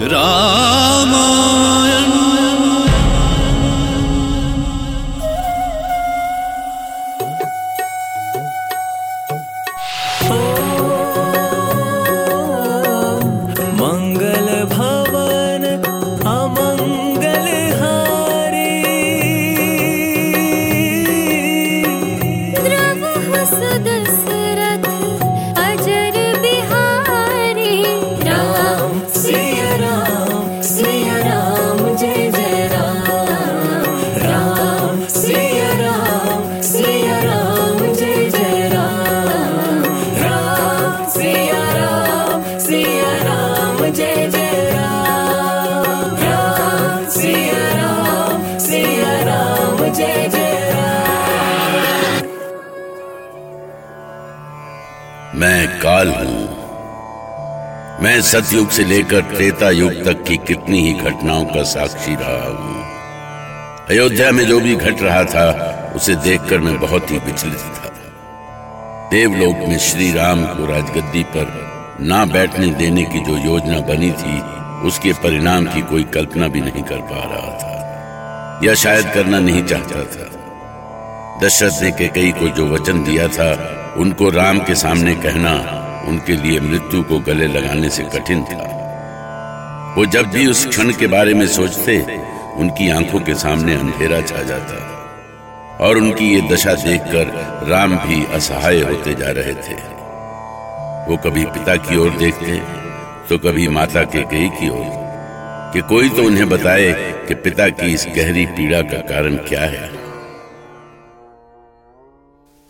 रामायण। मंगल भवन अमंगल हारी, द्रुव सुदशरथ अजर बिहारी, राम सिया राम जय जय राम, सिया राम जय जय राम, सिया राम जय जय राम, सिया राम जय जय राम। मैं काल हूं। मैं सतयुग से लेकर त्रेता युग तक की कितनी ही घटनाओं का साक्षी रहा हूँ। अयोध्या में जो भी घट रहा था उसे देखकर मैं बहुत ही विचलित था। देवलोक में श्री राम को राजगद्दी पर ना बैठने देने की जो योजना बनी थी उसके परिणाम की कोई कल्पना भी नहीं कर पा रहा था, या शायद करना नहीं चाहता था। दशरथ ने कैकेयी को जो वचन दिया था उनको राम के सामने कहना उनके लिए मृत्यु को गले लगाने से कठिन था। वो जब भी उस क्षण के बारे में सोचते उनकी आंखों के सामने अंधेरा छा जाता और उनकी ये दशा देखकर राम भी असहाय होते जा रहे थे। वो कभी पिता की ओर देखते तो कभी माता कैकेयी की ओर कि कोई तो उन्हें बताए कि पिता की इस गहरी पीड़ा का कारण क्या है।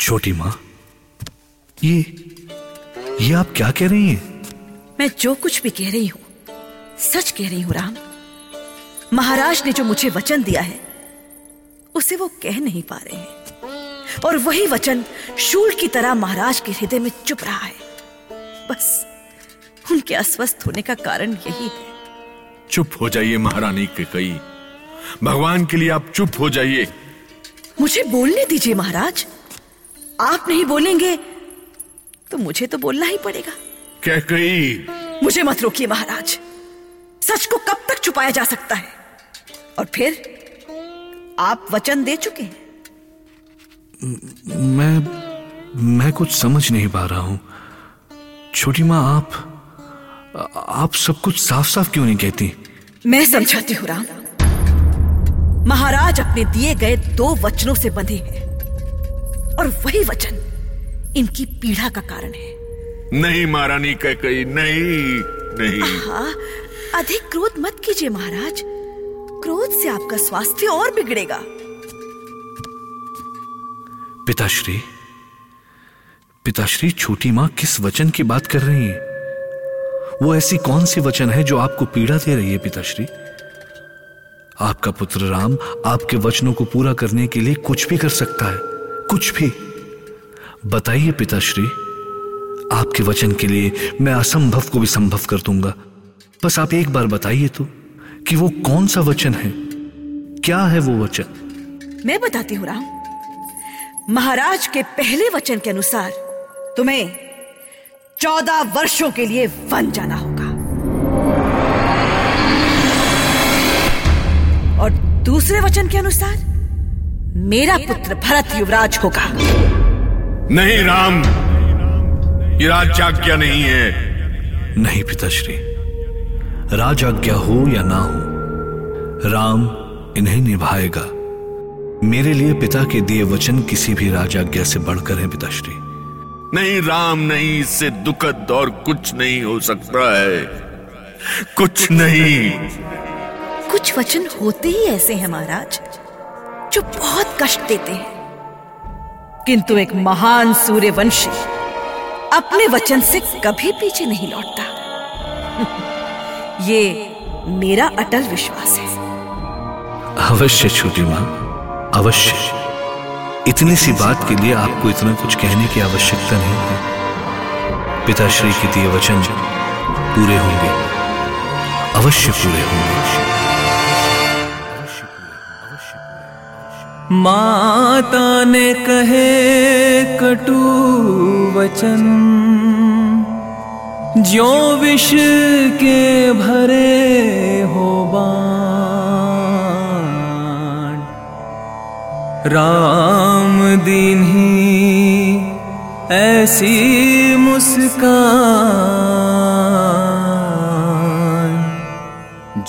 छोटी माँ, ये आप क्या कह रही हैं? मैं जो कुछ भी कह रही हूँ सच कह रही हूँ राम। महाराज ने जो मुझे वचन दिया है उसे वो कह नहीं पा रहे हैं, और वही वचन शूल की तरह महाराज के हृदय में चुप रहा है। बस उनके अस्वस्थ होने का कारण यही है। चुप हो जाइए महारानी कैकेयी, भगवान के लिए आप चुप हो जाइए। मुझे बोलने दीजिए महाराज, आप नहीं बोलेंगे तो मुझे तो बोलना ही पड़ेगा। कैकेयी, मुझे मत रोकिए महाराज। सच को कब तक छुपाया जा सकता है? और फिर आप वचन दे चुके हैं। मैं कुछ समझ नहीं पा रहा हूं। छोटी माँ, आप सब कुछ साफ साफ क्यों नहीं कहती? मैं समझाती हूँ राम। महाराज अपने दिए गए 2 वचनों से बंधे हैं और वही वचन इनकी पीड़ा का कारण है। नहीं महारानी कैकेयी, नहीं। अधिक क्रोध मत कीजिए महाराज, क्रोध से आपका स्वास्थ्य और बिगड़ेगा। पिताश्री, छोटी माँ किस वचन की बात कर रही हैं? वो ऐसी कौन सी वचन है जो आपको पीड़ा दे रही है? पिताश्री, आपका पुत्र राम आपके वचनों को पूरा करने के लिए कुछ भी कर सकता है, कुछ भी। बताइए पिताश्री, आपके वचन के लिए मैं असंभव को भी संभव कर दूंगा। बस आप एक बार बताइए तो कि वो कौन सा वचन है, क्या है वो वचन? मैं बताती हूँ राम। महाराज के पहले वचन के अनुसार तुम्हें 14 वर्षों के लिए वन जाना होगा, और दूसरे वचन के अनुसार मेरा पुत्र भरत युवराज होगा। नहीं राम, ये राज आज्ञा नहीं है। नहीं पिताश्री, राज आज्ञा हो या ना हो, राम इन्हें निभाएगा। मेरे लिए पिता के दिए वचन किसी भी राज आज्ञा से बढ़कर है पिताश्री। नहीं राम, नहीं, इससे दुखद और कुछ नहीं हो सकता है, कुछ नहीं। कुछ वचन होते ही ऐसे हैं महाराज जो बहुत कष्ट देते हैं, किंतु एक महान सूर्यवंशी अपने वचन से कभी पीछे नहीं लौटता। ये मेरा अटल विश्वास है। अवश्य छोटी माँ, अवश्य। इतनी सी बात के लिए आपको इतना कुछ कहने की आवश्यकता नहीं है। पिताश्री के दिए वचन पूरे होंगे, अवश्य पूरे होंगे। माता ने कहे कटु वचन, ज्यो विष के भरे हो बाण, राम दीन्ही ऐसी मुस्कान,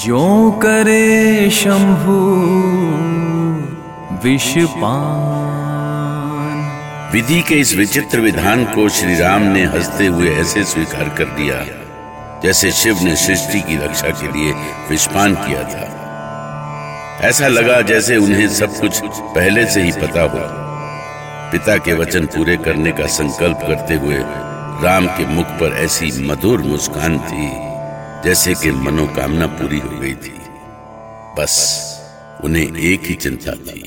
ज्यो करे शंभु विषपान। विधि के इस विचित्र विधान को श्री राम ने हंसते हुए ऐसे स्वीकार कर दिया जैसे शिव ने सृष्टि की रक्षा के लिए विषपान किया था। ऐसा लगा जैसे उन्हें सब कुछ पहले से ही पता हो। पिता के वचन पूरे करने का संकल्प करते हुए राम के मुख पर ऐसी मधुर मुस्कान थी जैसे कि मनोकामना पूरी हो गई थी। बस उन्हें एक ही चिंता थी।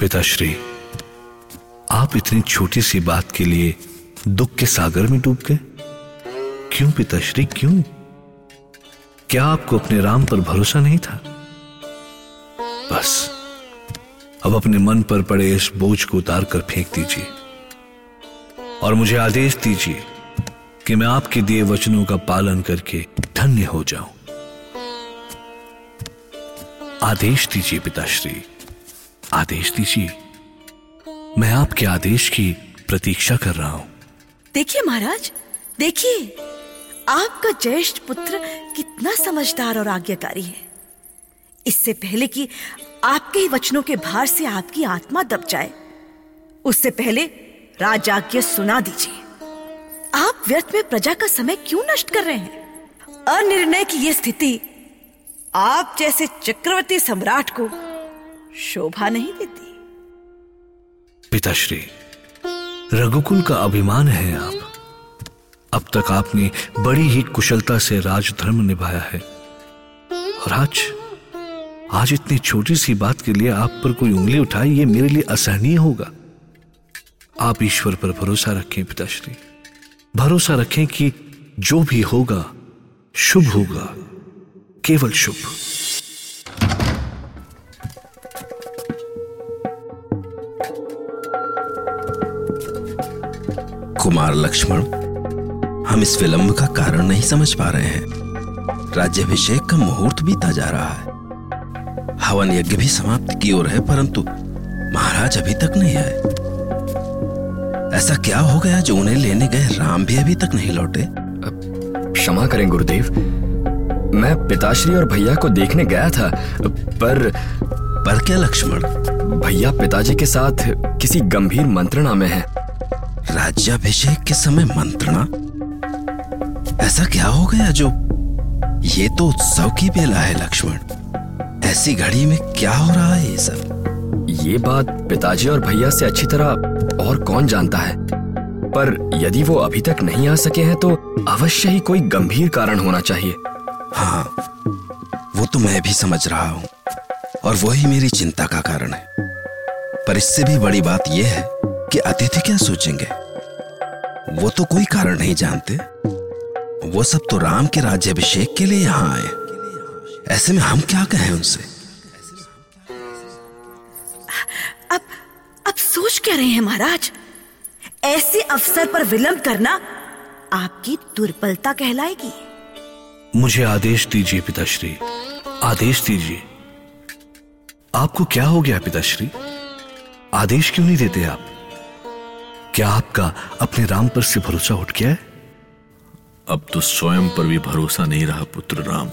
पिताश्री, आप इतनी छोटी सी बात के लिए दुख के सागर में डूब गए? क्यों पिताश्री, क्यों? क्या आपको अपने राम पर भरोसा नहीं था? बस अब अपने मन पर पड़े इस बोझ को उतार कर फेंक दीजिए और मुझे आदेश दीजिए कि मैं आपके दिए वचनों का पालन करके धन्य हो जाऊं। आदेश दीजिए पिताश्री, आदेश दीजिए। मैं आपके आदेश की प्रतीक्षा कर रहा हूँ। देखिए महाराज, देखिए आपका ज्येष्ठ पुत्र कितना समझदार और आज्ञाकारी है। इससे पहले कि आपके ही वचनों के भार से आपकी आत्मा दब जाए, उससे पहले राजाज्ञा सुना दीजिए। आप व्यर्थ में प्रजा का समय क्यों नष्ट कर रहे हैं? अनिर्णय की ये स्थिति आप जैसे चक्रवर्ती सम्राट को शोभा नहीं देती। पिताश्री, रघुकुल का अभिमान है आप। अब तक आपने बड़ी ही कुशलता से राजधर्म निभाया है और आज इतनी छोटी सी बात के लिए आप पर कोई उंगली उठाए ये मेरे लिए असहनीय होगा। आप ईश्वर पर भरोसा रखें पिताश्री, भरोसा रखें कि जो भी होगा शुभ होगा, केवल शुभ। कुमार लक्ष्मण, हम इस विलंब का कारण नहीं समझ पा रहे हैं। राज्याभिषेक का मुहूर्त बीता जा रहा है, हवन यज्ञ भी समाप्त की ओर है, परंतु महाराज अभी तक नहीं आए। ऐसा क्या हो गया जो उन्हें लेने गए राम भी अभी तक नहीं लौटे? क्षमा करें गुरुदेव, मैं पिताश्री और भैया को देखने गया था, पर क्या लक्ष्मण? भैया पिताजी के साथ किसी गंभीर मंत्रणा में है। राज्याभिषेक के समय मंत्रणा? ऐसा क्या हो गया जो? ये तो उत्सव की बेला है लक्ष्मण, ऐसी घड़ी में क्या हो रहा है ये सब? ये बात पिताजी और भैया से अच्छी तरह और कौन जानता है, पर यदि वो अभी तक नहीं आ सके हैं तो अवश्य ही कोई गंभीर कारण होना चाहिए। हाँ, वो तो मैं भी समझ रहा हूँ और वही मेरी चिंता का कारण है। पर इससे भी बड़ी बात यह है कि अतिथि क्या सोचेंगे। वो तो कोई कारण नहीं जानते, वो सब तो राम के राज्याभिषेक के लिए यहाँ आए। ऐसे में हम क्या कहें उनसे? अब सोच क्या रहे हैं महाराज? ऐसे अवसर पर विलंब करना आपकी दुर्बलता कहलाएगी। मुझे आदेश दीजिए पिताश्री, आदेश दीजिए। आपको क्या हो गया पिताश्री? आदेश क्यों नहीं देते आप? क्या आपका अपने राम पर से भरोसा उठ गया है? अब तो स्वयं पर भी भरोसा नहीं रहा पुत्र राम।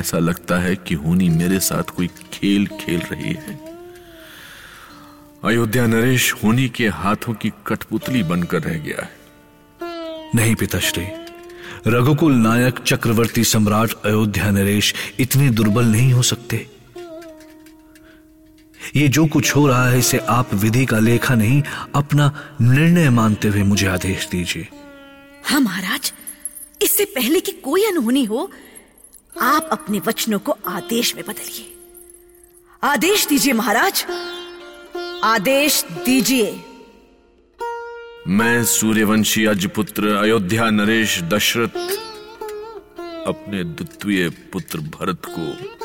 ऐसा लगता है कि होनी मेरे साथ कोई खेल खेल रही है। अयोध्या नरेश होनी के हाथों की कठपुतली बनकर रह गया है। नहीं पिताश्री, रघुकुल नायक चक्रवर्ती सम्राट अयोध्या नरेश इतने दुर्बल नहीं हो सकते। ये जो कुछ हो रहा है इसे आप विधि का लेखा नहीं, अपना निर्णय मानते हुए मुझे आदेश दीजिए। हाँ महाराज, इससे पहले कि कोई अनहोनी हो, आप अपने वचनों को आदेश में बदलिए। आदेश दीजिए महाराज, आदेश दीजिए। मैं सूर्यवंशी अजपुत्र अयोध्या नरेश दशरथ अपने द्वितीय पुत्र भरत को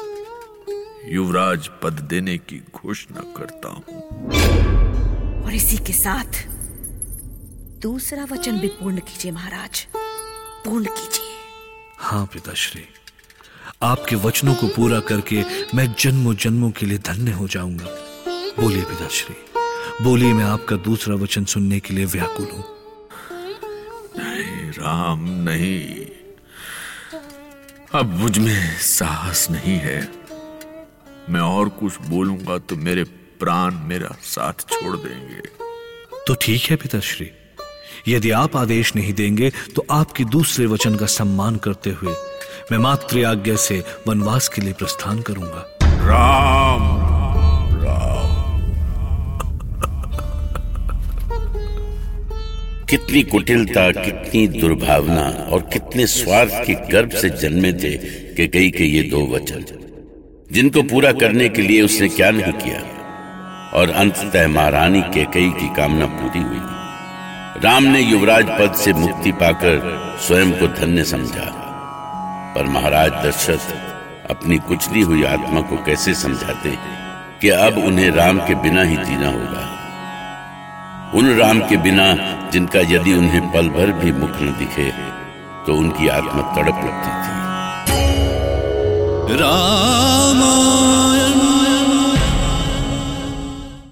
युवराज पद देने की घोषणा करता हूँ। और इसी के साथ दूसरा वचन भी पूर्ण कीजिए महाराज, पूर्ण कीजिए। हाँ पिताश्री, आपके वचनों को पूरा करके मैं जन्मों जन्मों के लिए धन्य हो जाऊंगा। बोलिए पिताश्री, बोलिए, मैं आपका दूसरा वचन सुनने के लिए व्याकुल हूं। नहीं राम, नहीं, अब मुझ में साहस नहीं है। मैं और कुछ बोलूंगा तो मेरे प्राण मेरा साथ छोड़ देंगे। तो ठीक है पिताश्री, यदि आप आदेश नहीं देंगे तो आपके दूसरे वचन का सम्मान करते हुए मैं मातृ आज्ञा से वनवास के लिए प्रस्थान करूंगा। राम राम। कितनी कुटिलता, कितनी दुर्भावना और कितने स्वार्थ के गर्भ से जन्मे थे कैकेयी के ये दो वचन, जिनको पूरा करने के लिए उसने क्या नहीं किया। और अंततः महारानी कैकेयी की कामना पूरी हुई। राम ने युवराज पद से मुक्ति पाकर स्वयं को धन्य समझा, पर महाराज दशरथ अपनी कुचली हुई आत्मा को कैसे समझाते कि अब उन्हें राम के बिना ही जीना होगा। उन राम के बिना जिनका यदि उन्हें पल भर भी मुख न दिखे तो उनकी आत्मा तड़प लगती थी। राम